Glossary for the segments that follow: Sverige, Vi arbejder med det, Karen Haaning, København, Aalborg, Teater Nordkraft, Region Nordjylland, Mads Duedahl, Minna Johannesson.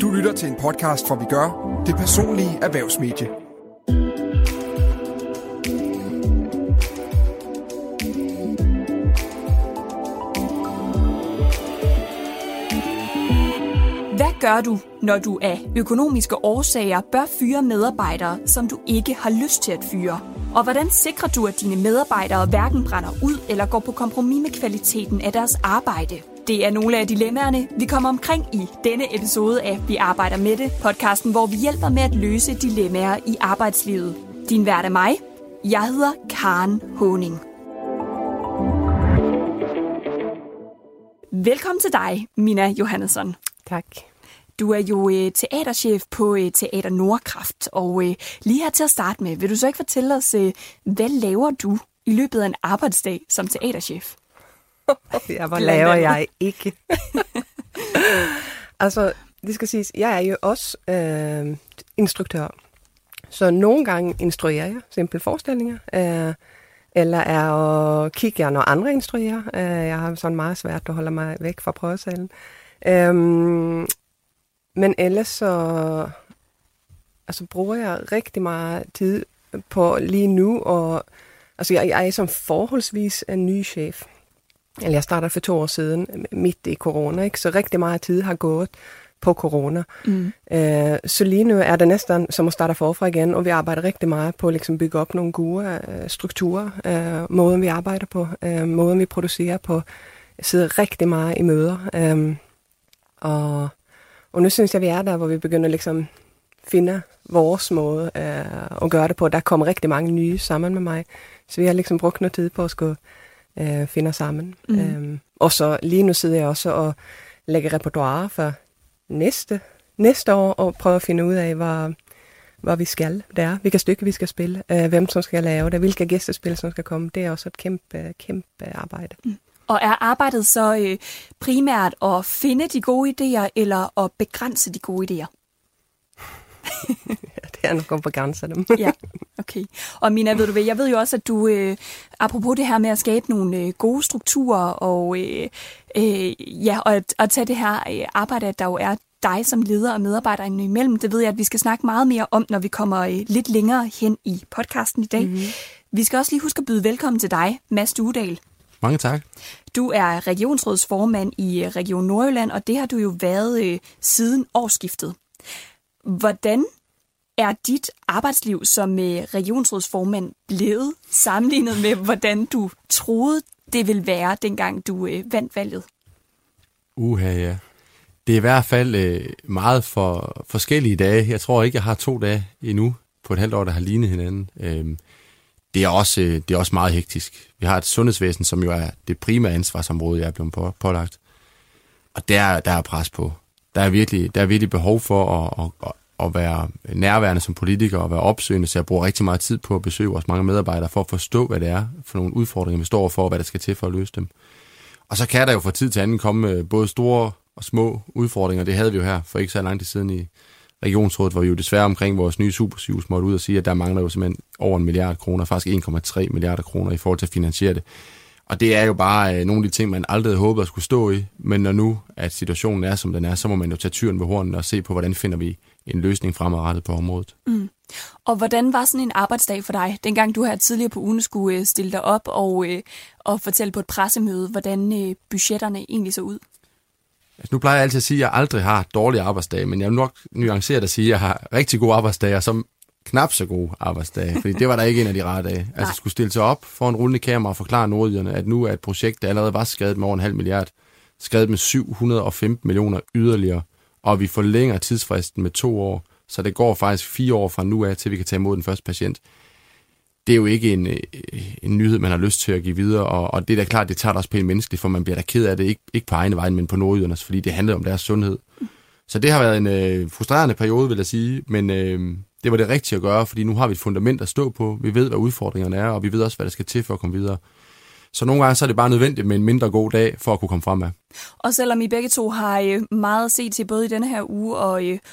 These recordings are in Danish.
Du lytter til en podcast fra Vi Gør, det personlige erhvervsmedie. Hvad gør du, når du af økonomiske årsager bør fyre medarbejdere, som du ikke har lyst til at fyre? Og hvordan sikrer du, at dine medarbejdere hverken brænder ud eller går på kompromis med kvaliteten af deres arbejde? Det er nogle af dilemmaerne, vi kommer omkring i denne episode af Vi arbejder med det, podcasten, hvor vi hjælper med at løse dilemmaer i arbejdslivet. Din vært er mig. Jeg hedder Karen Haaning. Velkommen til dig, Minna Johannesson. Tak. Du er jo teaterchef på Teater Nordkraft, og lige her til at starte med, vil du så ikke fortælle os, hvad laver du i løbet af en arbejdsdag som teaterchef? Hvad laver jeg ikke? Altså, det skal siges, jeg er jo også instruktør. Så nogle gange instruerer jeg simple forestillinger, eller kigger jeg, når andre instruerer. Jeg har sådan meget svært at holde mig væk fra prøvesalen. Men ellers så altså, bruger jeg rigtig meget tid på lige nu. Og, altså, jeg er som forholdsvis en ny chef. Eller jeg startede for 2 år siden, midt i corona, ikke? Så rigtig meget tid har gået på corona. Mm. Så lige nu er det næsten som at starte forfra igen, og vi arbejder rigtig meget på at ligesom bygge op nogle gode strukturer, måden vi arbejder på, måden vi producerer på. Jeg sidder rigtig meget i møder, og nu synes jeg, vi er der, hvor vi begynder ligesom finde vores måde at gøre det på. Der kommer rigtig mange nye sammen med mig, så vi har ligesom brugt noget tid på at skulle finder sammen. Mm. Og så lige nu sidder jeg også og lægger repertoire for næste år, og prøver at finde ud af, hvad vi skal der, hvilke stykker vi skal spille, hvem som skal lave det, hvilke gæstespil som skal komme. Det er også et kæmpe arbejde. Mm. Og er arbejdet så primært at finde de gode idéer, eller at begrænse de gode idéer? Ja, det er nok at begrænse dem. Ja, okay. Og Minna, ved du hvad, jeg ved jo også, at du, apropos det her med at skabe nogle gode strukturer, og at tage det her arbejde, at der jo er dig som leder og medarbejder imellem, det ved jeg, at vi skal snakke meget mere om, når vi kommer lidt længere hen i podcasten i dag. Mm-hmm. Vi skal også lige huske at byde velkommen til dig, Mads Duedahl. Mange tak. Du er regionsrådsformand i Region Nordjylland, og det har du jo været siden årsskiftet. Hvordan er dit arbejdsliv som regionsrådsformand blevet sammenlignet med, hvordan du troede, det ville være, dengang du vandt valget? Ja. Det er i hvert fald meget for forskellige dage. Jeg tror ikke, jeg har 2 dage endnu på et halvt år, der har lignet hinanden. Det er også meget hektisk. Vi har et sundhedsvæsen, som jo er det primære ansvarsområde, jeg er blevet pålagt. Og der er pres på. Der er virkelig behov for at være nærværende som politiker og være opsøgende, så jeg bruger rigtig meget tid på at besøge vores mange medarbejdere for at forstå, hvad det er for nogle udfordringer, vi står for, og hvad der skal til for at løse dem. Og så kan der jo fra tid til anden komme både store og små udfordringer. Det havde vi jo her for ikke så lang tid siden i regionsrådet, hvor vi jo desværre omkring vores nye supersygehus måtte ud og sige, at der mangler jo simpelthen over 1 milliard kroner, faktisk 1,3 milliarder kroner i forhold til at finansiere det. Og det er jo bare nogle af de ting, man aldrig havde håbet at skulle stå i, men når nu, at situationen er, som den er, så må man jo tage tyren ved hornene og se på, hvordan finder vi en løsning fremadrettet på området. Mm. Og hvordan var sådan en arbejdsdag for dig, dengang du her tidligere på ugen skulle stille dig op og fortælle på et pressemøde, hvordan budgetterne egentlig så ud? Nu plejer jeg altid at sige, at jeg aldrig har dårlige arbejdsdage, men jeg vil nok nuanceret at sige, at jeg har rigtig gode arbejdsdage, som knap så gode arbejdsdage, fordi det var da ikke en af de rare dage. Altså skulle stille sig op for en rullende kamera og forklare nordjyderne, at nu er et projekt, der allerede var skadet med over 0,5 milliard, skadet med 715 millioner yderligere, og vi forlænger tidsfristen med 2 år, så det går faktisk 4 år fra nu af, til vi kan tage imod den første patient. Det er jo ikke en nyhed, man har lyst til at give videre, og det er da klart, det tager dig også pænt menneskeligt, for man bliver da ked af det, ikke på egen vej, men på nordjydernes, fordi det handler om deres sundhed. Så det har været en frustrerende periode, vil jeg sige, men det var det rigtige at gøre, fordi nu har vi et fundament at stå på, vi ved, hvad udfordringerne er, og vi ved også, hvad der skal til for at komme videre. Så nogle gange så er det bare nødvendigt med en mindre god dag, for at kunne komme fremad. Og selvom I begge to har meget set til både i denne her uge,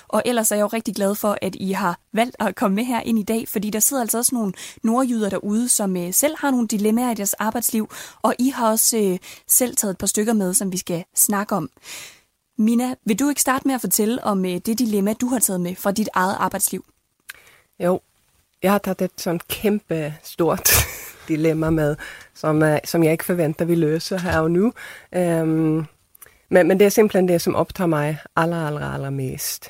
og ellers er jeg jo rigtig glad for, at I har valgt at komme med her ind i dag, fordi der sidder altså også nogle nordjyder derude, som selv har nogle dilemmaer i deres arbejdsliv, og I har også selv taget et par stykker med, som vi skal snakke om. Minna, vil du ikke starte med at fortælle om det dilemma, du har taget med fra dit eget arbejdsliv? Jo, jeg har taget et sådan kæmpe stort dilemma med, som jeg ikke forventer, vi løser her og nu. Men det er simpelthen det, som optager mig aller mest,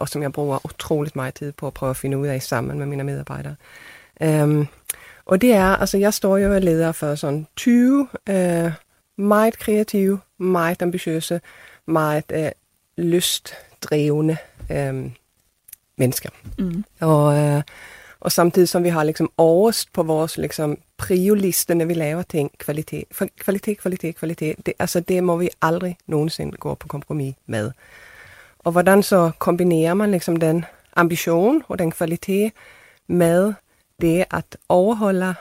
og som jeg bruger utroligt meget tid på at prøve at finde ud af sammen med mine medarbejdere. Og det er, altså jeg står jo og leder for sådan 20 meget kreative, meget ambitiøse, meget lystdrevne mennesker. Mm. Og samtidig som vi har ligesom overst på vores liksom prioliste, når vi laver ting, kvalitet. Det må vi aldrig nogensinde gå på kompromis med. Og hvordan så kombinerer man liksom den ambition og den kvalitet med det at overholde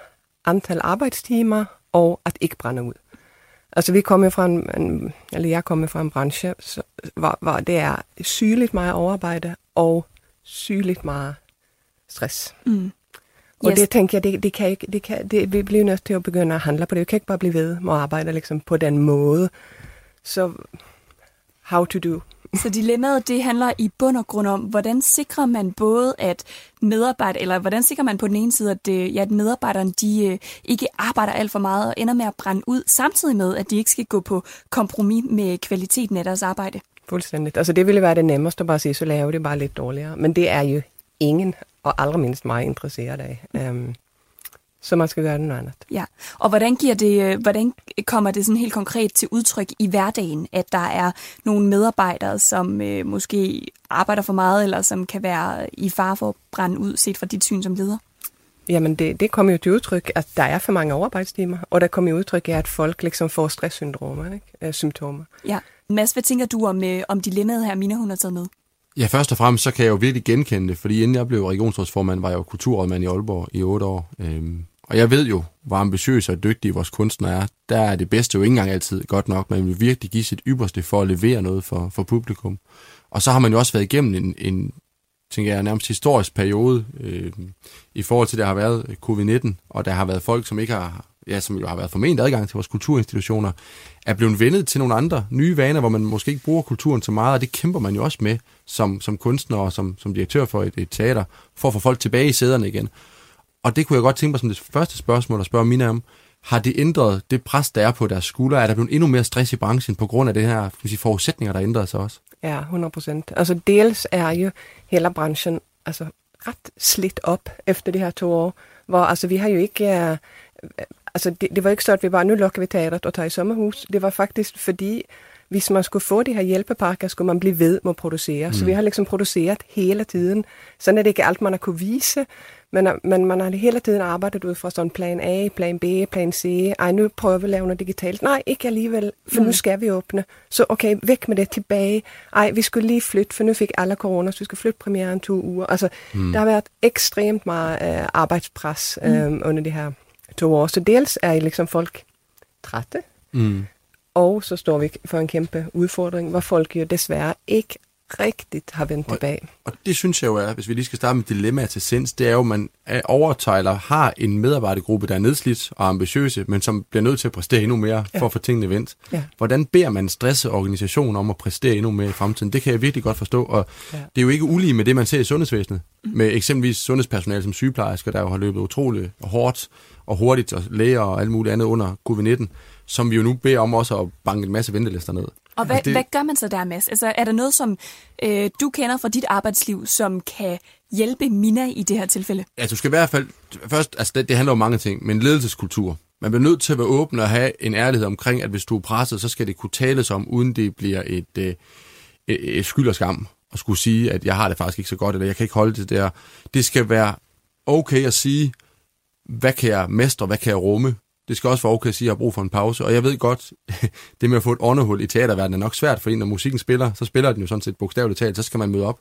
antal arbejdstimer og at ikke brænde ud. Altså vi kommer fra jeg kommer fra en branche, hvor det er sygeligt meget overarbejde og sygeligt meget stress. Mm. Og yes. Det tænker jeg, det kan, vi bliver nødt til at begynde at handle på det. Vi kan ikke bare blive ved med at arbejde liksom, på den måde. Så how to do. Så dilemmaet, det handler i bund og grund om, hvordan sikrer man både, at medarbejder, eller hvordan sikrer man på den ene side, at medarbejderne, de ikke arbejder alt for meget og ender med at brænde ud, samtidig med, at de ikke skal gå på kompromis med kvaliteten af deres arbejde? Fuldstændigt. Altså det ville være det nemmeste at bare sige, så laver det bare lidt dårligere. Men det er jo ingen og allermindst mig interesseret af. Så man skal gøre det noget andet. Ja, og hvordan kommer det sådan helt konkret til udtryk i hverdagen, at der er nogle medarbejdere, som måske arbejder for meget, eller som kan være i fare for at brænde ud, set fra dit syn som leder? Jamen, det kommer jo til udtryk, at der er for mange overarbejdstimer, og der kommer jo udtryk af, at folk liksom får stresssyndromer, ikke? Symptomer. Ja. Mads, hvad tænker du om dilemmaet her, Minna hun har taget med? Ja, først og fremmest, så kan jeg jo virkelig genkende det, fordi inden jeg blev regionsrådsformand, var jeg jo kulturrådmand i Aalborg i 8 år. Og jeg ved jo, hvor ambitiøse og dygtige vores kunstnere er. Der er det bedste jo ikke engang altid godt nok, man vil virkelig give sit ypperste for at levere noget for publikum. Og så har man jo også været igennem en tænker jeg, nærmest historisk periode i forhold til, der har været covid-19, og der har været folk, som ikke har... Ja, som jo har været forment adgang til vores kulturinstitutioner, er blevet vendet til nogle andre nye vaner, hvor man måske ikke bruger kulturen så meget, og det kæmper man jo også med som kunstner og som direktør for et teater, for at få folk tilbage i sæderne igen. Og det kunne jeg godt tænke mig som det første spørgsmål at spørge Minna om. Har det ændret det pres, der er på deres skuldre? Er der blevet endnu mere stress i branchen på grund af det her forudsætninger, der ændrer sig også? Ja, 100%. Altså dels er jo hele branchen altså, ret slidt op efter de her 2 år, hvor altså, vi har jo ikke... Altså det var ikke så, at vi bare, nu lukker vi teateret og tager i sommerhus. Det var faktisk fordi, hvis man skulle få de her hjælpepakker, skulle man blive ved med at producere. Mm. Så vi har liksom produceret hele tiden. Sådan er det ikke alt, man har kunne vise, men man har hele tiden arbejdet ud fra sådan plan A, plan B, plan C. Ej, nu prøver vi at lave noget digitalt. Nej, ikke alligevel, for nu skal vi åbne. Så okay, væk med det tilbage. Ej, vi skulle lige flytte, for nu fik alle corona, så vi skal flytte premieren 2 uger. Altså, der har været ekstremt meget arbejdspres under det her 2 år. Så dels er liksom folk trætte, og så står vi for en kæmpe udfordring, hvor folk jo desværre ikke rigtigt har vendt tilbage. Og det synes jeg jo er, hvis vi lige skal starte med dilemmaer til sinds, det er jo, at man overtaler har en medarbejdergruppe, der er nedslidt og ambitiøse, men som bliver nødt til at præstere endnu mere for at få tingene vendt. Ja. Hvordan beder man stresset organisation om at præstere endnu mere i fremtiden? Det kan jeg virkelig godt forstå, og det er jo ikke ulige med det, man ser i sundhedsvæsenet. Med eksempelvis sundhedspersonale som sygeplejersker, der jo har løbet utroligt hårdt og hurtigt, og læger og alt muligt andet under covid-19, som vi jo nu beder om også at banke en masse ventelister ned. Og hvad, hvad gør man så der, Mads? Altså, er der noget, som du kender fra dit arbejdsliv, som kan hjælpe Minna i det her tilfælde? Ja, du skal i hvert fald... Først, altså, det handler om mange ting, men ledelseskultur. Man bliver nødt til at være åben og have en ærlighed omkring, at hvis du er presset, så skal det kunne tales om, uden det bliver et skyld og skam at skulle sige, at jeg har det faktisk ikke så godt, eller jeg kan ikke holde det der. Det skal være okay at sige, hvad kan jeg mestre, hvad kan jeg rumme? Det skal også være okay at sige, at jeg har brug for en pause. Og jeg ved godt, det med at få et åndehul i teaterverdenen er nok svært, fordi når musikken spiller, så spiller den jo sådan set bogstaveligt talt, så skal man møde op.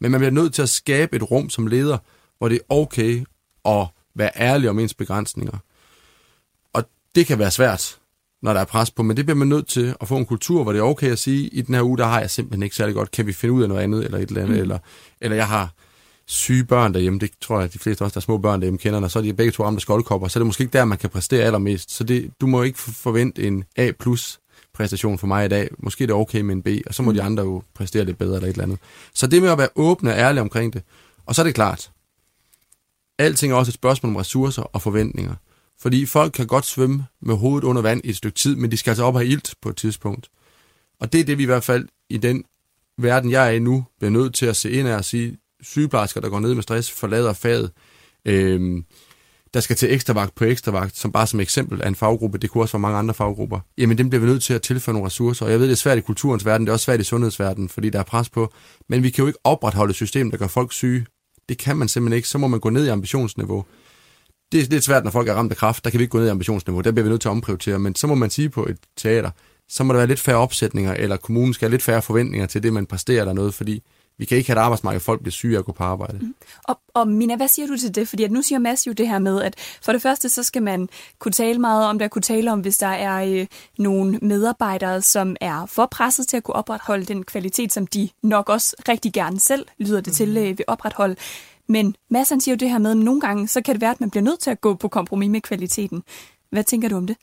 Men man bliver nødt til at skabe et rum som leder, hvor det er okay at være ærlig om ens begrænsninger. Og det kan være svært, når der er pres på, men det bliver man nødt til at få en kultur, hvor det er okay at sige, i den her uge, der har jeg simpelthen ikke særlig godt, kan vi finde ud af noget andet, eller et eller andet, eller jeg har... syge børn derhjemme, det tror jeg, de fleste også, der er små børn derhjemme, kender, og så er de begge to ramt af skoldkopper, så er det måske ikke der, man kan præstere allermest. Så det, du må ikke forvente en A+-præstation for mig i dag. Måske er det okay med en B, og så må de andre jo præstere lidt bedre eller et eller andet. Så det med at være åbne og ærlig omkring det. Og så er det klart, alting er også et spørgsmål om ressourcer og forventninger. Fordi folk kan godt svømme med hovedet under vand i et stykke tid, men de skal altså op og have ilt på et tidspunkt. Og det er det, vi i hvert fald i den verden, jeg er i nu, bliver nødt til at se ind af og sige, sygeplejersker, der går ned med stress, forlader faget, der skal til ekstravagt på ekstravagt, som eksempel af en faggruppe, det kunne også være mange andre faggrupper, jamen dem bliver vi nødt til at tilføre nogle ressourcer, og jeg ved, det er svært i kulturens verden, det er også svært i sundhedsverdenen, fordi der er pres på, men vi kan jo ikke opretholde et system, der gør folk syge, det kan man simpelthen ikke, så må man gå ned i ambitionsniveau. Det er lidt svært, når folk er ramt af kræft, der kan vi ikke gå ned i ambitionsniveau, der bliver vi nødt til at omprioritere, men så må man sige på et teater, så må der være lidt færre opsætninger, eller kommunen skal have lidt færre forventninger til det, man præsterer eller noget, fordi vi kan ikke have et arbejdsmarked, folk bliver syge af at gå på arbejde. Og Minna, hvad siger du til det? Fordi at nu siger Mads jo det her med, at for det første, så skal man kunne tale meget om det, og kunne tale om, hvis der er nogle medarbejdere, som er for presset til at kunne opretholde den kvalitet, som de nok også rigtig gerne selv lyder det til ved opretholde. Men Mads siger jo det her med, at nogle gange, så kan det være, at man bliver nødt til at gå på kompromis med kvaliteten. Hvad tænker du om det?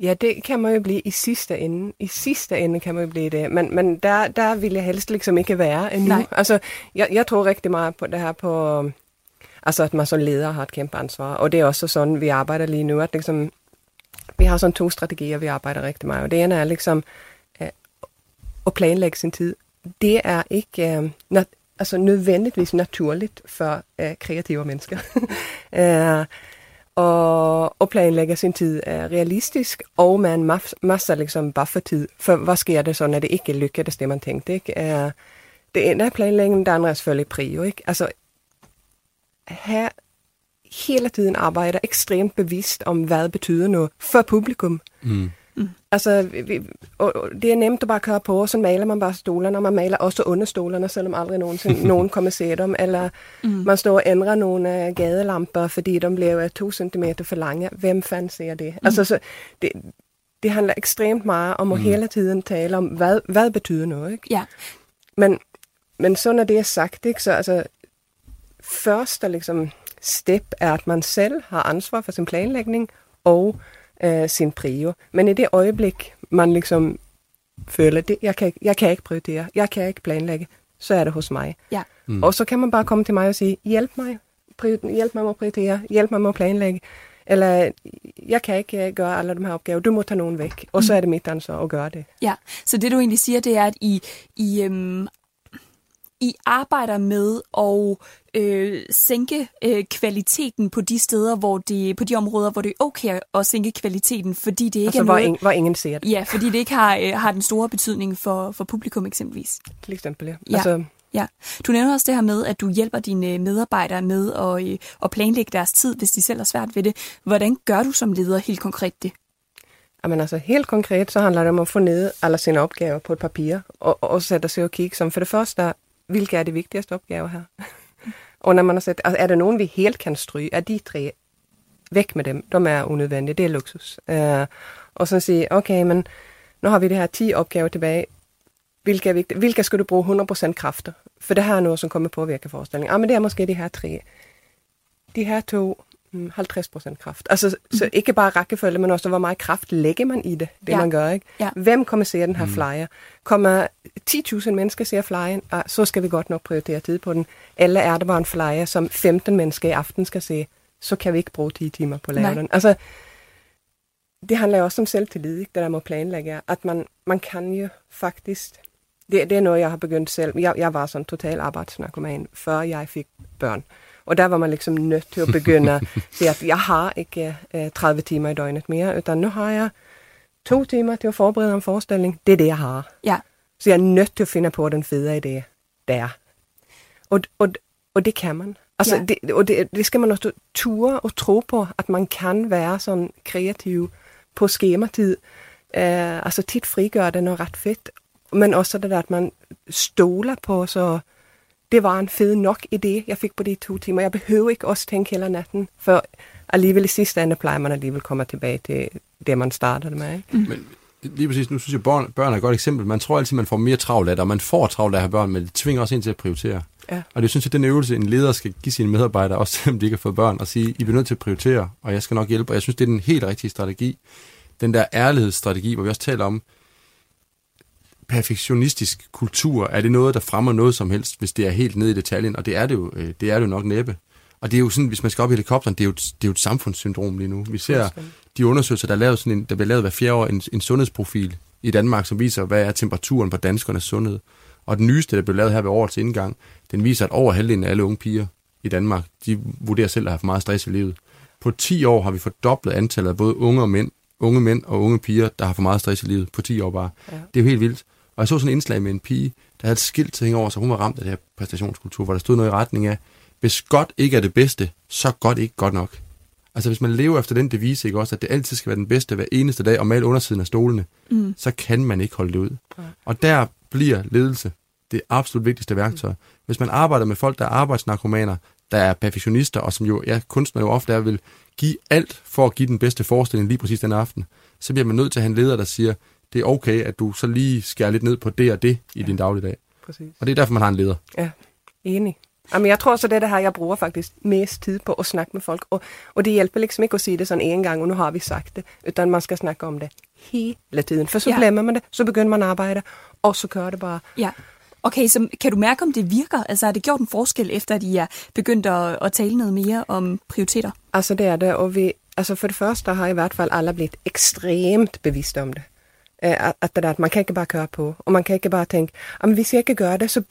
Ja, det kan man jo blive i sidste ende. I sidste ende kan man jo blive det. Men der vil jeg helst ligesom ikke være endnu. Nej. Altså, jeg tror rigtig meget på det her på... Altså, at man som leder har et kæmpe ansvar. Og det er også sådan, vi arbejder lige nu. At ligesom, vi har sådan 2 strategier, vi arbejder rigtig meget. Og det ene er ligesom at planlægge sin tid. Det er ikke... nødvendigvis naturligt for kreative mennesker. Og planlægger sin tid er realistisk, og med en masse liksom buffertid. For hvad sker det så, når det ikke lykkes, det man tænkte? Ikke? Det ene er planlægningen, det andet er selvfølgelig prio. Ikke? Altså, her hele tiden arbejder ekstremt bevidst om, hvad betyder noget for publikum. Altså, og det er nemt at bare køre på, og så maler man bare stolerne, og man maler også understolerne, selvom aldrig nogen kommer se dem, eller man står og ændrer nogle gadelamper, fordi de bliver 2 centimeter for lange. Hvem fanden ser det? Altså, så det handler ekstremt meget om at hele tiden tale om, hvad betyder noget, ikke? Ja. Men så når det er sagt, ikke, så altså, første ligesom, step er, at man selv har ansvar for sin planlægning, og sin prio. Men i det øjeblik, man ligesom føler, at jeg kan ikke prioritere, jeg kan ikke planlægge, så er det hos mig. Ja. Og så kan man bare komme til mig og sige, hjælp mig med at prioritere, hjælp mig med at planlægge, eller jeg kan ikke gøre alle de her opgaver, du må tage nogen væk, og så er det mit ansvar at gøre det. Ja, så det du egentlig siger, det er, at I arbejder med at sænke kvaliteten på de steder, på de områder, hvor det er okay at sænke kvaliteten, fordi det ikke altså, er noget... hvor ingen ser det. Ja, fordi det ikke har den store betydning for publikum eksempelvis. Til eksempel, ja. Altså... Ja. Du nævner også det her med, at du hjælper dine medarbejdere med at planlægge deres tid, hvis de selv har svært ved det. Hvordan gør du som leder helt konkret det? Jamen altså helt konkret, så handler det om at få ned alle sine opgaver på et papir, og sætte sig og kigge som for det første... Hvilke er de vigtigste opgaver her? Og når man har set, altså, er der nogen, vi helt kan stryge? Er de 3 væk med dem? De er unødvendige, det er luksus. Og så sige, okay, men nu har vi det her 10 opgaver tilbage. Hvilke er vigtige? Hvilke skal du bruge 100% kræfter? For det her er noget, som kommer påvirke forestillingen. Ja, men det er måske de her 3. De her 2, 50% kraft. Altså, så ikke bare rækkefølge, men også, hvor meget kraft lægger man i det man gør, ikke? Ja. Hvem kommer se den her flyer? Kommer 10.000 mennesker se flyeren, så skal vi godt nok prioritere tid på den. Eller er det bare en flyer, som 15 mennesker i aften skal se, så kan vi ikke bruge 10 timer på at lave den. Altså, det handler jo også om selvtillid, ikke? Det der med at planlægge, at man kan jo faktisk, det er noget, jeg har begyndt selv. Jeg var sådan total arbejdsnarkoman, før jeg fik børn. Og der var man liksom nødt til at begynde at sige, at jeg har ikke 30 timer i døgnet mere, utan nu har jeg 2 timer til at forberede en forestilling. Det er det, jeg har. Ja. Så jeg er nødt til at finde på den fede idé der. Og det kan man. Altså, ja. det skal man også ture og tro på, at man kan være sådan kreativ på skematid. Altså tit frigør det noget ret fedt. Men også det der, at man stoler på, så det var en fed nok idé, jeg fik på de 2 timer. Jeg behøver ikke også tænke hele natten, for alligevel i sidste ende plejer man alligevel komme tilbage til det, man startede med. Ikke? Men lige præcis, nu synes jeg, børn er et godt eksempel. Man tror altid, man får mere travlt af det, og man får travlt af at have børn, men det tvinger også en til at prioritere. Ja. Og det synes jeg, den øvelse, en leder skal give sine medarbejdere, også selvom de ikke har fået børn, og sige, I bliver nødt til at prioritere, og jeg skal nok hjælpe. Og jeg synes, det er den helt rigtige strategi. Den der ærlighedsstrategi, hvor vi også taler om, perfektionistisk kultur, er det noget, der fremmer noget som helst, hvis det er helt ned i detaljen, og det er det jo nok næppe. Og det er jo sådan, hvis man skal op i helikopteren, det er jo et samfundssyndrom lige nu. Vi ser de undersøgelser, der bliver lavet hver 4 år, en sundhedsprofil i Danmark, som viser, hvad er temperaturen på danskernes sundhed. Og den nyeste, der blev lavet her ved årets indgang, den viser, at over halvdelen af alle unge piger i Danmark, de vurderer selv at have for meget stress i livet. På 10 år har vi fordoblet antallet af både unge mænd og unge piger, der har for meget stress i livet. På 10 år bare. Ja. Det er jo helt vildt. Og jeg så sådan en indslag med en pige, der havde et skilt til hænge over, så hun var ramt af det her præstationskultur, hvor der stod noget i retning af, hvis godt ikke er det bedste, så godt ikke godt nok. Altså hvis man lever efter den devise, ikke også, at det altid skal være den bedste hver eneste dag, og male undersiden af stolene, så kan man ikke holde det ud. Ja. Og der bliver ledelse det absolut vigtigste værktøj. Hvis man arbejder med folk, der er arbejdsnarkomaner, der er perfektionister, og som jo kunstner jo ofte er, vil give alt for at give den bedste forestilling lige præcis den aften, så bliver man nødt til at have en leder, der siger, det er okay, at du så lige skærer lidt ned på det og det i din dagligdag. Præcis. Og det er derfor, man har en leder. Ja, enig. Jamen, jeg tror så, det her, jeg bruger faktisk mest tid på at snakke med folk. Og det hjælper liksom ikke at sige det sådan en gang, og nu har vi sagt det, utan man skal snakke om det hele tiden. For så glemmer man det, så begynder man at arbejde, og så kører det bare. Ja. Okay, så kan du mærke, om det virker? Altså, har det gjort en forskel, efter at I er begyndt at tale noget mere om prioriteter? Altså, det er det, og vi, altså for det første har i hvert fald alle blivet ekstremt bevidste om det. At det der, at man kan ikke bare køre på, og man kan ikke bare tænke, hvis jeg ikke gør det, så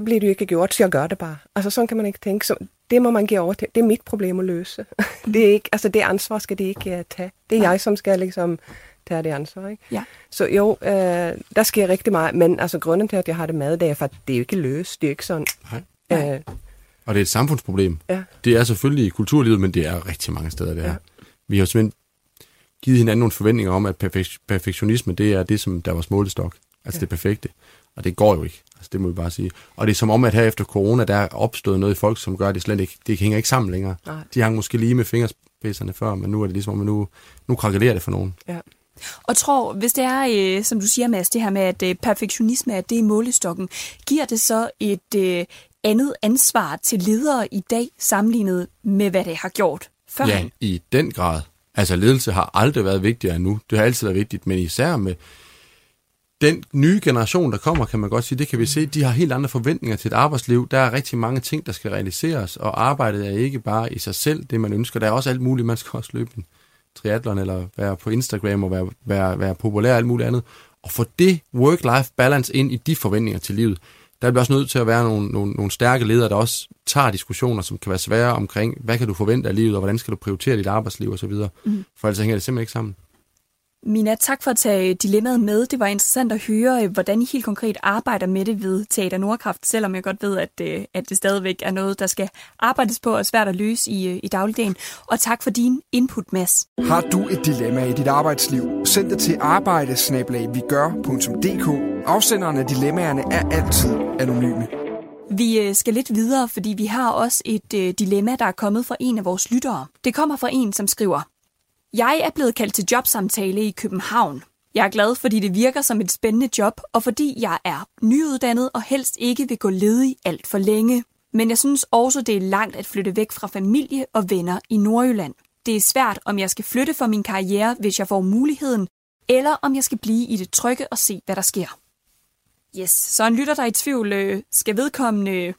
bliver det jo ikke gjort, så jeg gør det bare. Altså sådan kan man ikke tænke, så det må man give over til, det er mit problem at løse. Det er ikke, altså det ansvar skal det ikke tage. Det er jeg, som skal liksom tage det ansvar, ikke? Ja. Så jo, der sker rigtig meget, men altså grunden til, at jeg har det med, det er, for det er jo ikke løst, det er jo ikke sådan. Nej. Og det er et samfundsproblem. Ja. Det er selvfølgelig i kulturlivet, men det er rigtig mange steder, det er. Ja. Vi har simpelthen givet hinanden nogle forventninger om, at perfektionisme, det er det, som der er vores målestok. Altså det perfekte. Og det går jo ikke. Altså det må vi bare sige. Og det er som om, at her efter corona, der er opstået noget i folk, som gør, at det slet ikke, det hænger ikke sammen længere. Nej. De hang måske lige med fingerspidserne før, men nu er det ligesom, at nu krakelerer det for nogen. Ja. Og tror, hvis det er, som du siger, Mads, det her med, at perfektionisme er det i målestokken, giver det så et andet ansvar til ledere i dag, sammenlignet med, hvad det har gjort før? Ja, i den grad. Altså ledelse har aldrig været vigtigere end nu. Det har altid været vigtigt, men især med den nye generation, der kommer, kan man godt sige, det kan vi se, de har helt andre forventninger til et arbejdsliv. Der er rigtig mange ting, der skal realiseres, og arbejdet er ikke bare i sig selv det, man ønsker. Der er også alt muligt, man skal også løbe en triathlon, eller være på Instagram, og være populær og alt muligt andet. Og få det work-life balance ind i de forventninger til livet. Der bliver også nødt til at være nogle stærke ledere, der også tager diskussioner, som kan være svære omkring, hvad kan du forvente af livet, og hvordan skal du prioritere dit arbejdsliv osv. For ellers hænger det simpelthen ikke sammen. Minna, tak for at tage dilemmaet med. Det var interessant at høre, hvordan I helt konkret arbejder med det ved Teater Nordkraft, selvom jeg godt ved, at det stadigvæk er noget, der skal arbejdes på og svært at løse i dagligdagen. Og tak for din input, Mads. Har du et dilemma i dit arbejdsliv? Send det til arbejde@vigør.dk. Afsenderne af dilemmaerne er altid anonyme. Vi skal lidt videre, fordi vi har også et dilemma, der er kommet fra en af vores lyttere. Det kommer fra en, som skriver: Jeg er blevet kaldt til jobsamtale i København. Jeg er glad, fordi det virker som et spændende job, og fordi jeg er nyuddannet og helst ikke vil gå ledig alt for længe. Men jeg synes også, det er langt at flytte væk fra familie og venner i Nordjylland. Det er svært, om jeg skal flytte for min karriere, hvis jeg får muligheden, eller om jeg skal blive i det trygge og se, hvad der sker. Yes, så en lytter, der er i tvivl, skal vedkommende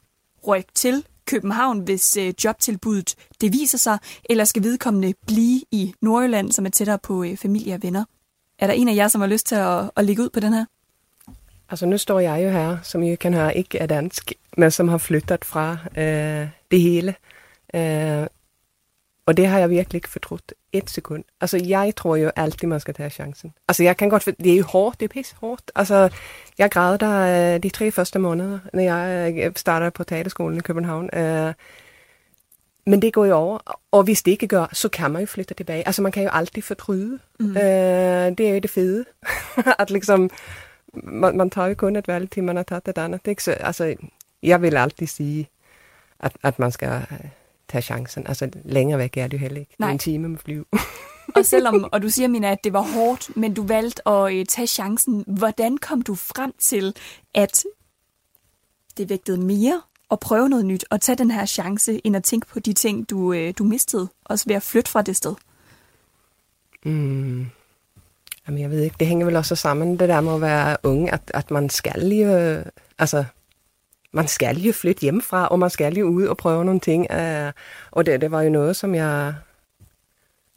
rykke til København, hvis jobtilbuddet det viser sig, eller skal vedkommende blive i Nordjylland, som er tættere på familie og venner? Er der en af jer, som har lyst til at ligge ud på den her? Altså nu står jeg jo her, som I kan høre ikke er dansk, men som har flyttet fra det hele. Og det har jeg virkelig ikke fortrudt et sekund. Altså jeg tror jo altid, man skal tage chancen. Altså jeg kan godt, det er jo hårdt, det er pisse hårdt. Altså jeg græd der de 3 første måneder, når jeg startede på teaterskolen i København. Men det går jo over, og hvis det ikke gør, så kan man jo flytte tilbage. Altså man kan jo altid fortryde. Mm. Det er jo det fede, at liksom man tager jo kun et valg til, man har taget et andet. Ikke? Så, altså, jeg vil altid sige, at man skal tage chancen. Altså, længere væk er det jo heller ikke. Nej. Det er en time med flyve. Og selvom, og du siger, Minna, at det var hårdt, men du valgte at tage chancen. Hvordan kom du frem til, at det vægtede mere at prøve noget nyt og tage den her chance, end at tænke på de ting, du mistede, også ved at flytte fra det sted? Jamen, jeg ved ikke, det hænger vel også sammen, det der med at være unge, at man skal jo, altså, man skal jo flytte hjemmefra, og man skal jo ud og prøve nogle ting, og det var jo noget, som jeg,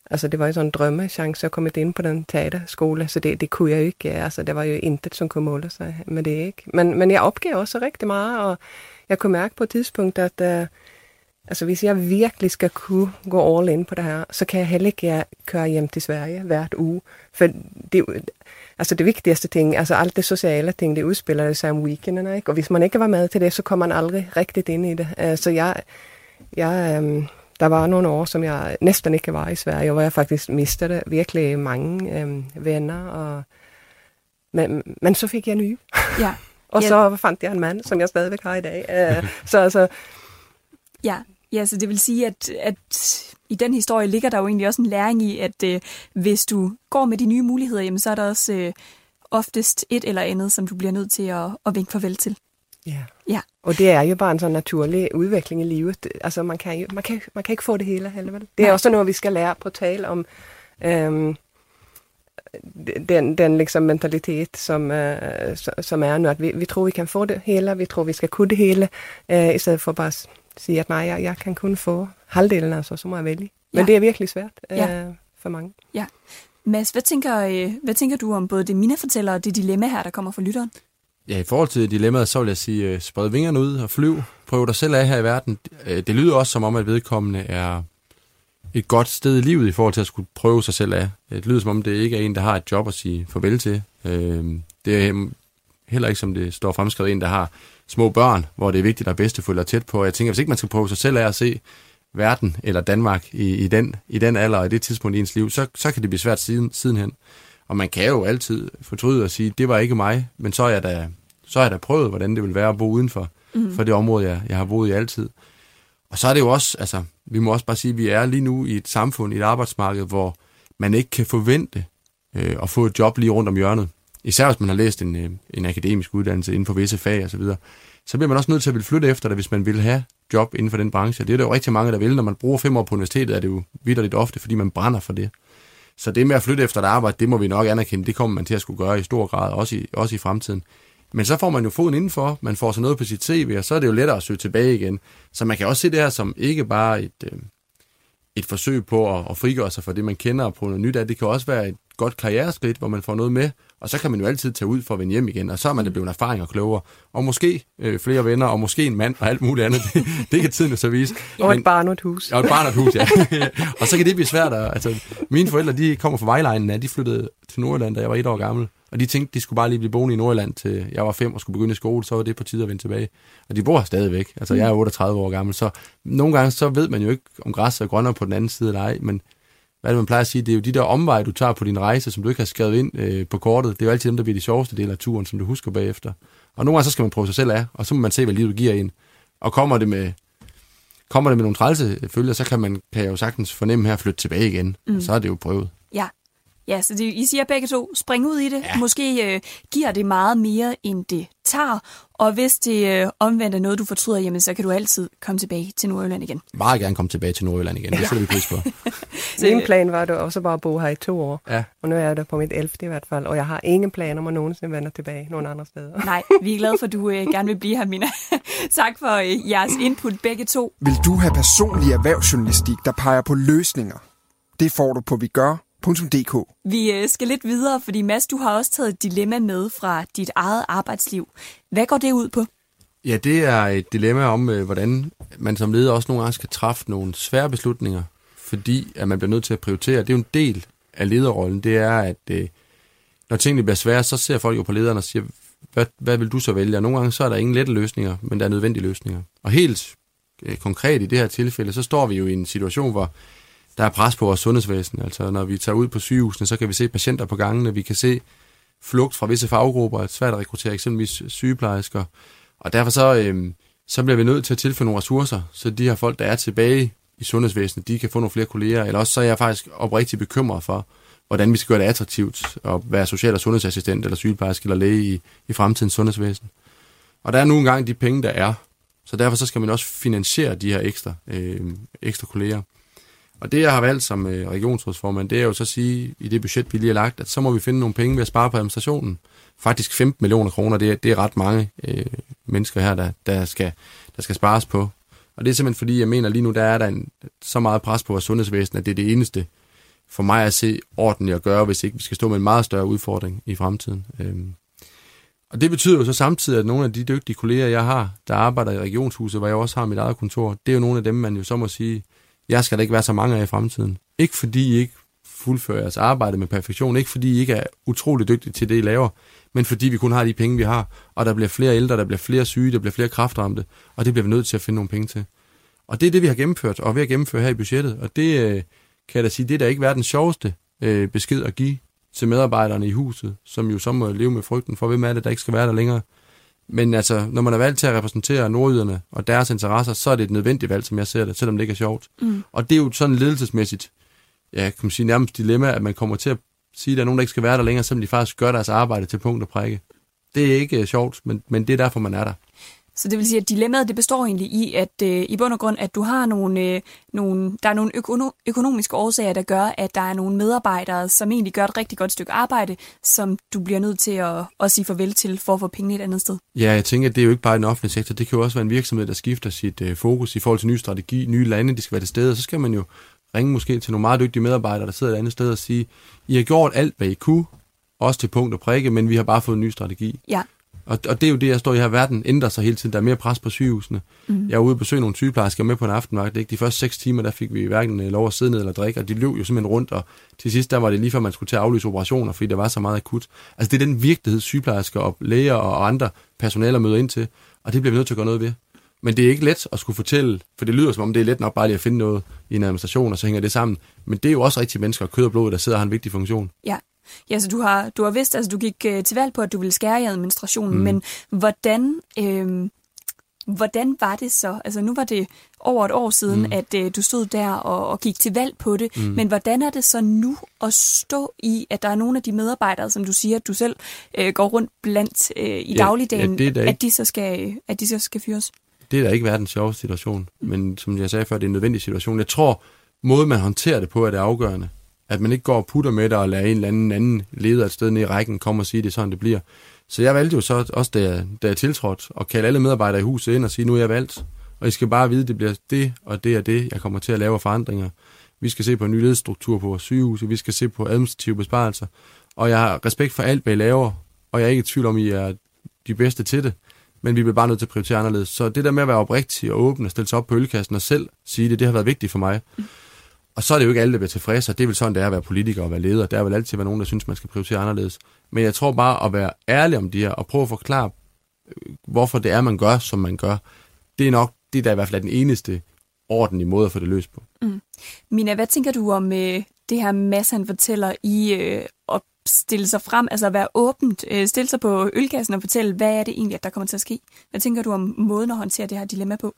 altså, det var jo sådan en drømmechance at komme ind på den teaterskole, så det kunne jeg jo ikke, altså, det var jo intet, som kunne måle sig med det, ikke? Men jeg opgav også rigtig meget, og jeg kunne mærke på et tidspunkt, at altså, hvis jeg virkelig skal kunne gå all in på det her, så kan jeg heller ikke køre hjem til Sverige hvert uge. For det, altså det vigtigste ting, altså alt det sociale ting, det udspiller sig om weekenderne, ikke? Og hvis man ikke var med til det, så kom man aldrig rigtigt ind i det. Så jeg der var nogle år, som jeg næsten ikke var i Sverige, hvor jeg faktisk mistede virkelig mange venner. Men så fik jeg nye. Ja. Og så fandt jeg en mand, som jeg stadigvæk har i dag. Så altså... Ja, så det vil sige, at i den historie ligger der jo egentlig også en læring i, at hvis du går med de nye muligheder, jamen, så er der også oftest et eller andet, som du bliver nødt til at vinke farvel til. Ja, og det er jo bare en sådan naturlig udvikling i livet. Altså, man kan ikke få det hele, helvede. Det er også noget, vi skal lære på tale om den liksom mentalitet, som er nu, at vi tror, vi kan få det hele, vi tror, vi skal kunne det hele, i stedet for bare... sige, at nej, jeg kan kun få halvdelen, altså, så må jeg vælge. Men det er virkelig svært for mange. Ja. Mads, hvad tænker du om både det, Minna fortæller, og det dilemma her, der kommer fra lytteren? Ja, i forhold til dilemmaet, så vil jeg sige, spred vingerne ud og flyv. Prøv dig selv af her i verden. Det lyder også som om, at vedkommende er et godt sted i livet i forhold til at skulle prøve sig selv af. Det lyder som om, det ikke er en, der har et job at sige farvel til. Det er heller ikke, som det står fremskrevet, en, der har små børn, hvor det er vigtigt, at bedsteforældre er tæt på. Jeg tænker, hvis ikke man skal prøve sig selv af at se verden eller Danmark i den alder og i det tidspunkt i ens liv, så kan det blive svært sidenhen. Og man kan jo altid fortryde og sige, det var ikke mig, men så er jeg da prøvet, hvordan det vil være at bo udenfor for det område, jeg har boet i altid. Og så er det jo også, altså, vi må også bare sige, at vi er lige nu i et samfund, i et arbejdsmarked, hvor man ikke kan forvente at få et job lige rundt om hjørnet. Især hvis man har læst en akademisk uddannelse inden for visse fag og så videre, så bliver man også nødt til at ville flytte efter det, hvis man vil have job inden for den branche. Det er der jo rigtig mange, der vil. Når man bruger 5 år på universitetet, er det jo vitterligt ofte, fordi man brænder for det. Så det med at flytte efter et arbejde, det må vi nok anerkende, det kommer man til at skulle gøre i stor grad, også i fremtiden. Men så får man jo foden indenfor, man får så noget på sit CV, og så er det jo lettere at søge tilbage igen. Så man kan også se det her som ikke bare et forsøg på at frigøre sig fra det, man kender og prøve noget nyt af. Det kan også være et godt karriereskridt, hvor man får noget med, og så kan man jo altid tage ud for at vende hjem igen, og så er man da blevet erfaring og klogere, og måske flere venner, og måske en mand og alt muligt andet. Det kan tiden jo så vise. Og et barn og et hus. Og et barn og et hus, ja. Og så kan det blive svært. Altså, mine forældre, de kommer fra Vejlegnen, de flyttede til Nordjylland, da jeg var 1 år gammel, og de tænkte, de skulle bare lige blive boende i Nordjylland, til jeg var 5 og skulle begynde i skole, så var det på tide at vende tilbage. Og de bor her stadigvæk. Altså, jeg er 38 år gammel, så nogle gange så ved man jo ikke, om græsset er grønnere på den anden side eller ej, men hvad man plejer at sige, det er jo de der omveje, du tager på din rejse, som du ikke har skrevet ind på kortet. Det er jo altid dem, der bliver de sjoveste dele af turen, som du husker bagefter. Og nogle gange, så skal man prøve sig selv af, og så må man se, hvad livet giver en. Og kommer det med nogle trælse følger, så kan jeg jo sagtens fornemme her at flytte tilbage igen. Så er det jo prøvet. Ja, så I siger begge to, spring ud i det. Ja. Måske giver det meget mere, end det tager, og hvis det omvendt er noget, du fortryder, jamen, så kan du altid komme tilbage til Nordjylland igen. Meget gerne komme tilbage til Nordjylland igen, det sætter vi pris på. Min plan var også bare at bo her i 2 år, ja. Og nu er jeg der på mit 11. i hvert fald, og jeg har ingen plan om at nogensinde vende tilbage nogen andre steder. Nej, vi er glade for, at du gerne vil blive her, Minna. Tak for jeres input begge to. Vil du have personlig erhvervsjournalistik, der peger på løsninger? Det får du på Vi Gør. Vi skal lidt videre, fordi Mads, du har også taget et dilemma med fra dit eget arbejdsliv. Hvad går det ud på? Ja, det er et dilemma om, hvordan man som leder også nogle gange skal træffe nogle svære beslutninger, fordi at man bliver nødt til at prioritere. Det er jo en del af lederrollen. Det er, at når tingene bliver svære, så ser folk jo på lederen og siger, hvad vil du så vælge? Og nogle gange så er der ingen lette løsninger, men der er nødvendige løsninger. Og helt konkret i det her tilfælde, så står vi jo i en situation, hvor der er pres på vores sundhedsvæsen. Altså, når vi tager ud på sygehusene, så kan vi se patienter på gangene. Vi kan se flugt fra visse faggrupper. Det er svært at rekruttere eksempelvis sygeplejersker. Og derfor så bliver vi nødt til at tilføje nogle ressourcer, så de her folk, der er tilbage i sundhedsvæsenet, de kan få nogle flere kolleger. Eller også så er jeg faktisk oprigtigt bekymret for, hvordan vi skal gøre det attraktivt at være social- og sundhedsassistent eller sygeplejerske eller læge i fremtidens sundhedsvæsen. Og der er nu engang de penge, der er. Så derfor så skal man også finansiere de her ekstra kolleger. Og det, jeg har valgt som regionsrådsformand, det er jo så at sige, i det budget, vi lige har lagt, at så må vi finde nogle penge ved at spare på administrationen. Faktisk 15 millioner kroner, det er ret mange mennesker her, der skal spares på. Og det er simpelthen fordi, jeg mener lige nu, der er der så meget pres på vores sundhedsvæsen, at det er det eneste for mig at se ordentligt at gøre, hvis ikke vi skal stå med en meget større udfordring i fremtiden. Og det betyder jo så samtidig, at nogle af de dygtige kolleger, jeg har, der arbejder i regionshuset, hvor jeg også har mit eget kontor, det er jo nogle af dem, man jo så må sige, jeg skal da ikke være så mange af i fremtiden. Ikke fordi I ikke fuldfører jeres arbejde med perfektion, ikke fordi I ikke er utrolig dygtige til det, I laver, men fordi vi kun har de penge, vi har, og der bliver flere ældre, der bliver flere syge, der bliver flere kræftramte, og det bliver vi nødt til at finde nogle penge til. Og det er det, vi har gennemført, og vi har gennemført her i budgettet, og det kan jeg da sige, det er da ikke verdens sjoveste besked at give til medarbejderne i huset, som jo så må leve med frygten for, hvem er det, der ikke skal være der længere. Men altså, når man er valgt til at repræsentere nordjyderne og deres interesser, så er det et nødvendigt valg, som jeg ser det, selvom det ikke er sjovt. Mm. Og det er jo sådan ledelsesmæssigt, kan man sige, nærmest dilemma, at man kommer til at sige, at der er nogen, der ikke skal være der længere, selvom de faktisk gør deres arbejde til punkt og prikke. Det er ikke sjovt, men det er derfor, man er der. Så det vil sige, at dilemmaet det består egentlig i, at i bund og grund, at du har nogle økonomiske årsager, der gør, at der er nogle medarbejdere, som egentlig gør et rigtig godt stykke arbejde, som du bliver nødt til at sige farvel til for at få penge et andet sted. Ja, jeg tænker, at det er jo ikke bare en offentlig sektor. Det kan jo også være en virksomhed, der skifter sit fokus i forhold til ny strategi, nye lande, de skal være til stede. Og så skal man jo ringe måske til nogle meget dygtige medarbejdere, der sidder et andet sted og sige, I har gjort alt, hvad I kunne, også til punkt og prikke, men vi har bare fået en ny strategi. Ja. Og det er jo det, jeg står i her. Verden ændrer sig hele tiden. Der er mere pres på sygehusene. Mm. Jeg er ude og besøge nogle sygeplejersker med på en aftenvagt. De første 6 timer, der fik vi hverken lov at sidde ned eller drikke, og de løb jo simpelthen rundt, og til sidst der var det lige før, man skulle til at aflyse operationer, fordi der var så meget akut. Altså det er den virkelighed, sygeplejersker og læger og andre personaler møder ind til, og det bliver vi nødt til at gøre noget ved. Men det er ikke let at skulle fortælle, for det lyder som om, det er let nok bare lige at finde noget i en administration, og så hænger det sammen. Men det er jo også rigtige mennesker, kød og blod, der sidder og har en vigtig funktion. Ja. Ja, så du har vidst, altså du gik til valg på, at du ville skære i administrationen, men hvordan var det så? Altså nu var det over 1 år siden, at du stod der og gik til valg på det, men hvordan er det så nu at stå i, at der er nogle af de medarbejdere, som du siger, at du selv går rundt blandt i dagligdagen, at de så skal fyres? Det er da ikke verdens sjove situation, men som jeg sagde før, det er en nødvendig situation. Jeg tror, måden man håndterer det på, er det afgørende. At man ikke går og putter med dig og lader en eller anden leder et sted ned i rækken komme og sige, det er sådan, det bliver. Så jeg valgte jo så også, da jeg tiltrådte, at kalde alle medarbejdere i huset ind og sige, nu er jeg valgt. Og I skal bare vide, det bliver det og det og det, jeg kommer til at lave forandringer. Vi skal se på en ny ledelsesstruktur på vores sygehus, vi skal se på administrative besparelser. Og jeg har respekt for alt, hvad I laver, og jeg er ikke i tvivl om, I er de bedste til det. Men vi bliver bare nødt til at prioritere anderledes. Så det der med at være oprigtig og åben og stille sig op på ølkassen og selv sige det, det har været vigtigt for mig. Og så er det jo ikke alle, der bliver tilfredse, og det er vel sådan, det er at være politiker og være leder. Der er vel altid være nogen, der synes, man skal prioritere anderledes. Men jeg tror bare at være ærlig om det her, og prøve at forklare, hvorfor det er, man gør, som man gør. Det er nok det, der i hvert fald er den eneste ordentlige måde at få det løst på. Mm. Minna, hvad tænker du om det her Mads, han fortæller i at stille sig frem, altså at være åbent, stille sig på ølkassen og fortælle, hvad er det egentlig, at der kommer til at ske? Hvad tænker du om måden at håndtere det her dilemma på?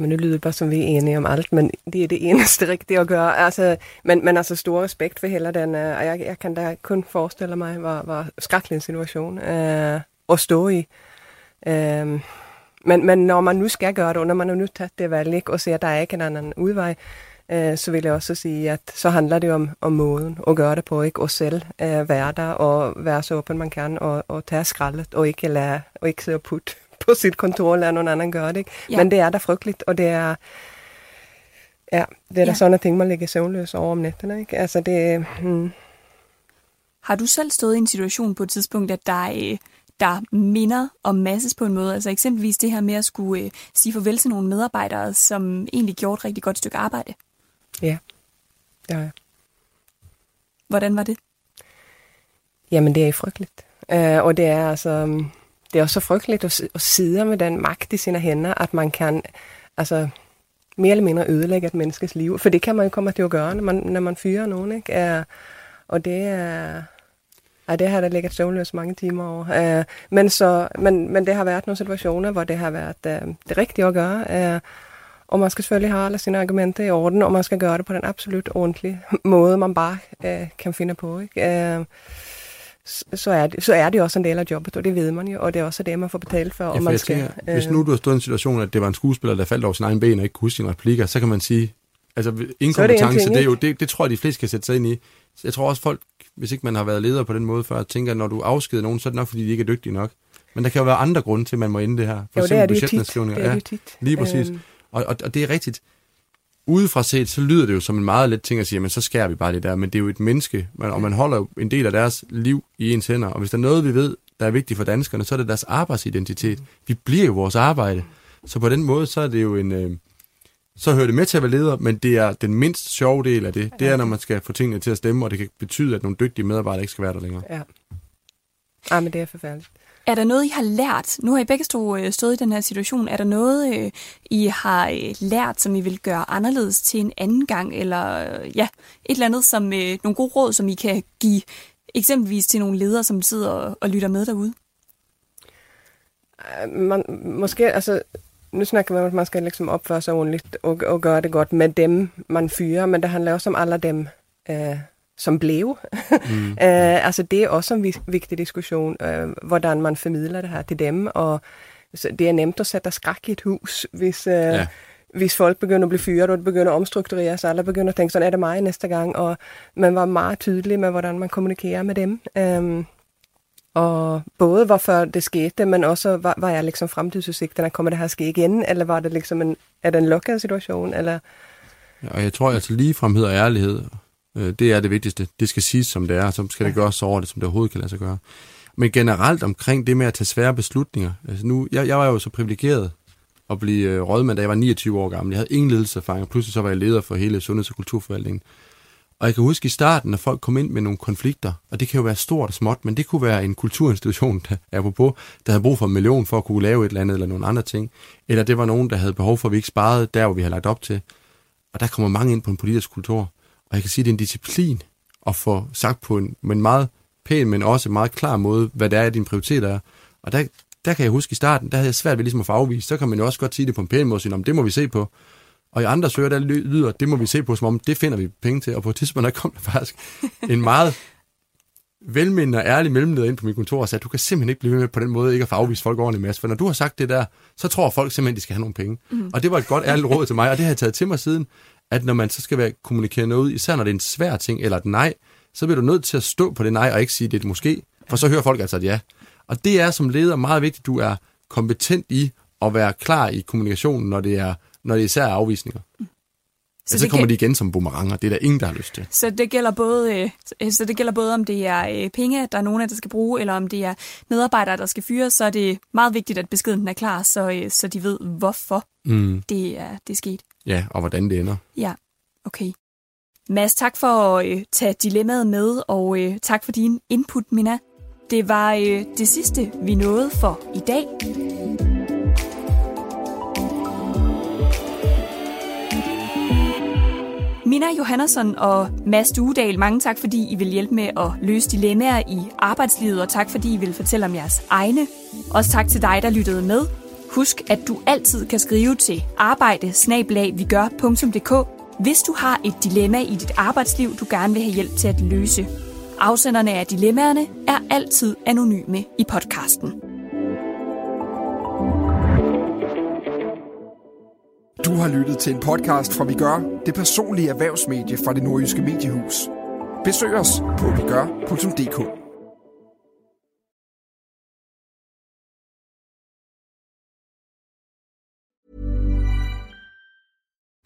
Men nu lyder det bare, som vi er enige om alt, men det er det eneste rigtige at gøre. Altså, men altså stor respekt for heller den, og jeg kan da kun forestille mig, hvor skrækkelig en situation at stå i. Men når man nu skal gøre det, og når man har nu taget det valg, ikke, og ser, at der ikke er en anden udvej, så vil jeg også sige, at så handler det om måden at gøre det på, ikke, og selv være der og være så åben man kan, og tage skraldet, og ikke lade, og ikke sidde og putte på sit kontor, og lade nogen anden gøre det. Ikke? Ja. Men det er da frygteligt, og det er... Ja, det er da sådan nogle ting, man ligger søvnløs over om nætterne, ikke? Altså det... Har du selv stået i en situation på et tidspunkt, at der minder om masses på en måde? Altså eksempelvis det her med at skulle sige farvel til nogle medarbejdere, som egentlig gjorde et rigtig godt stykke arbejde? Ja, det har jeg. Hvordan var det? Jamen, det er frygteligt. Og det er altså... Det er også så frygteligt at sidde med den magt i sine hænder, at man kan... Altså... mere eller mindre ødelægge et menneskes liv. For det kan man jo komme til at gøre, når man fyrer nogen, ikke? Og det er... det har der ligget søvnløs mange timer over. Men det har været nogle situationer, hvor det har været det rigtige at gøre. Og man skal selvfølgelig have alle sine argumenter i orden, og man skal gøre det på den absolut ordentlige måde, man bare kan finde på, ikke? Så er det også en del af jobbet, og det ved man jo, og det er også det, man får betalt for. Ja, man skal, tænker, hvis nu du har stået i en situation, at det var en skuespiller, der faldt over sin egen ben og ikke kunne huske sine replikker, så kan man sige, altså inkompetence, det tror jeg, de fleste kan sætte sig ind i. Jeg tror også folk, hvis ikke man har været leder på den måde før, tænker, at når du afskeder nogen, så er det nok, fordi de ikke er dygtige nok. Men der kan jo være andre grunde til, at man må ende det her. For eksempel budgetnedskrivninger. Det er det tit. Ja, lige præcis. Og det er rigtigt. Udefra set, så lyder det jo som en meget let ting at sige, men så skærer vi bare det der, men det er jo et menneske, og man holder jo en del af deres liv i ens hænder, og hvis der er noget, vi ved, der er vigtigt for danskerne, så er det deres arbejdsidentitet. Vi bliver jo vores arbejde, så på den måde, så er det jo en... så hører det med til at være leder, men det er den mindst sjove del af det. Det er, når man skal få tingene til at stemme, og det kan betyde, at nogle dygtige medarbejdere ikke skal være der længere. Ja. Ej, men det er forfærdeligt. Er der noget, I har lært? Nu har I begge stået i den her situation. Er der noget, I har lært, som I vil gøre anderledes til en anden gang? Eller ja, et eller andet, som nogle gode råd, som I kan give eksempelvis til nogle ledere, som sidder og lytter med derude? Nu snakker man om, at man skal ligesom opføre sig ordentligt og gøre det godt med dem, man fyrer. Men det handler også om alle dem, som blev. Altså det er også en vigtig diskussion, hvordan man formidler det her til dem, og det er nemt at sætte skræk i et hus, hvis folk begynder at blive fyret, og begynder at omstrukturere sig, eller begynder at tænke, sådan er det mig næste gang, og man var meget tydelig med, hvordan man kommunikerer med dem. Og både hvorfor det skete, men også, var jeg ligesom fremtidsudsigterne, kommer det her ske igen, eller var det ligesom er det en lukket situation, eller... Ja, og jeg tror altså ligefremhed og ærlighed... Det er det vigtigste. Det skal siges, som det er, så skal det gøres så over det, som det overhovedet kan lade sig gøre. Men generelt omkring det med at tage svære beslutninger. Altså nu, jeg var jo så privilegeret at blive rådmand, da jeg var 29 år gammel. Jeg havde ingen ledelseserfaring, pludselig så var jeg leder for hele sundheds- og kulturforvaltningen. Og jeg kan huske i starten, når folk kom ind med nogle konflikter, og det kan jo være stort og småt, men det kunne være en kulturinstitution, der havde brug for 1 million for at kunne lave et eller andet, eller nogle andre ting. Eller det var nogen, der havde behov for, at vi ikke sparede der, hvor vi havde lagt op til. Og der kommer mange ind på en politisk kultur. Og jeg kan sige, at det er en disciplin at få sagt på en meget pæn, men også en meget klar måde, hvad det er, dine prioriteter er. Og der kan jeg huske i starten, der havde jeg svært ved ligesom at få afvist. Så kan man jo også godt sige det på en pæn måde, sige, om det må vi se på. Og i andre søger, der lyder, det må vi se på, som om det finder vi penge til. Og på et tidspunkt, der kom der faktisk en meget velmenende og ærlig mellemleder ind på mit kontor og sagde, at du kan simpelthen ikke blive ved med på den måde, ikke at få afvist folk ordentligt, Mads. For når du har sagt det der, så tror folk simpelthen, de skal have nogle penge. Og det var et godt ærligt råd til mig, og det har jeg taget til mig siden. At når man så skal kommunikere noget, især når det er en svær ting eller et nej, så bliver du nødt til at stå på det nej og ikke sige, det er et måske, for så hører folk altså et ja. Og det er som leder meget vigtigt, at du er kompetent i at være klar i kommunikationen, når det især er afvisninger. Så kommer de igen som boomeranger, det er der ingen, der har lyst til. Så det gælder både om det er penge, der er nogen, der skal bruge, eller om det er medarbejdere, der skal fyres, så er det meget vigtigt, at beskeden er klar, så de ved, hvorfor det er sket. Ja, og hvordan det ender. Ja, okay. Mads, tak for at tage dilemmaet med, og tak for din input, Minna. Det var det sidste, vi nåede for i dag. Minna Johannesson og Mads Duedahl, mange tak, fordi I vil hjælpe med at løse dilemmaer i arbejdslivet, og tak, fordi I vil fortælle om jeres egne. Også tak til dig, der lyttede med. Husk, at du altid kan skrive til arbejde@vigør.dk, hvis du har et dilemma i dit arbejdsliv, du gerne vil have hjælp til at løse. Afsenderne af dilemmaerne er altid anonyme i podcasten. har lyttet til en podcast fra Vi Gør, det personlige erhvervsmedie fra Det Nordjyske Mediehus. Besøg os på vigør.dk.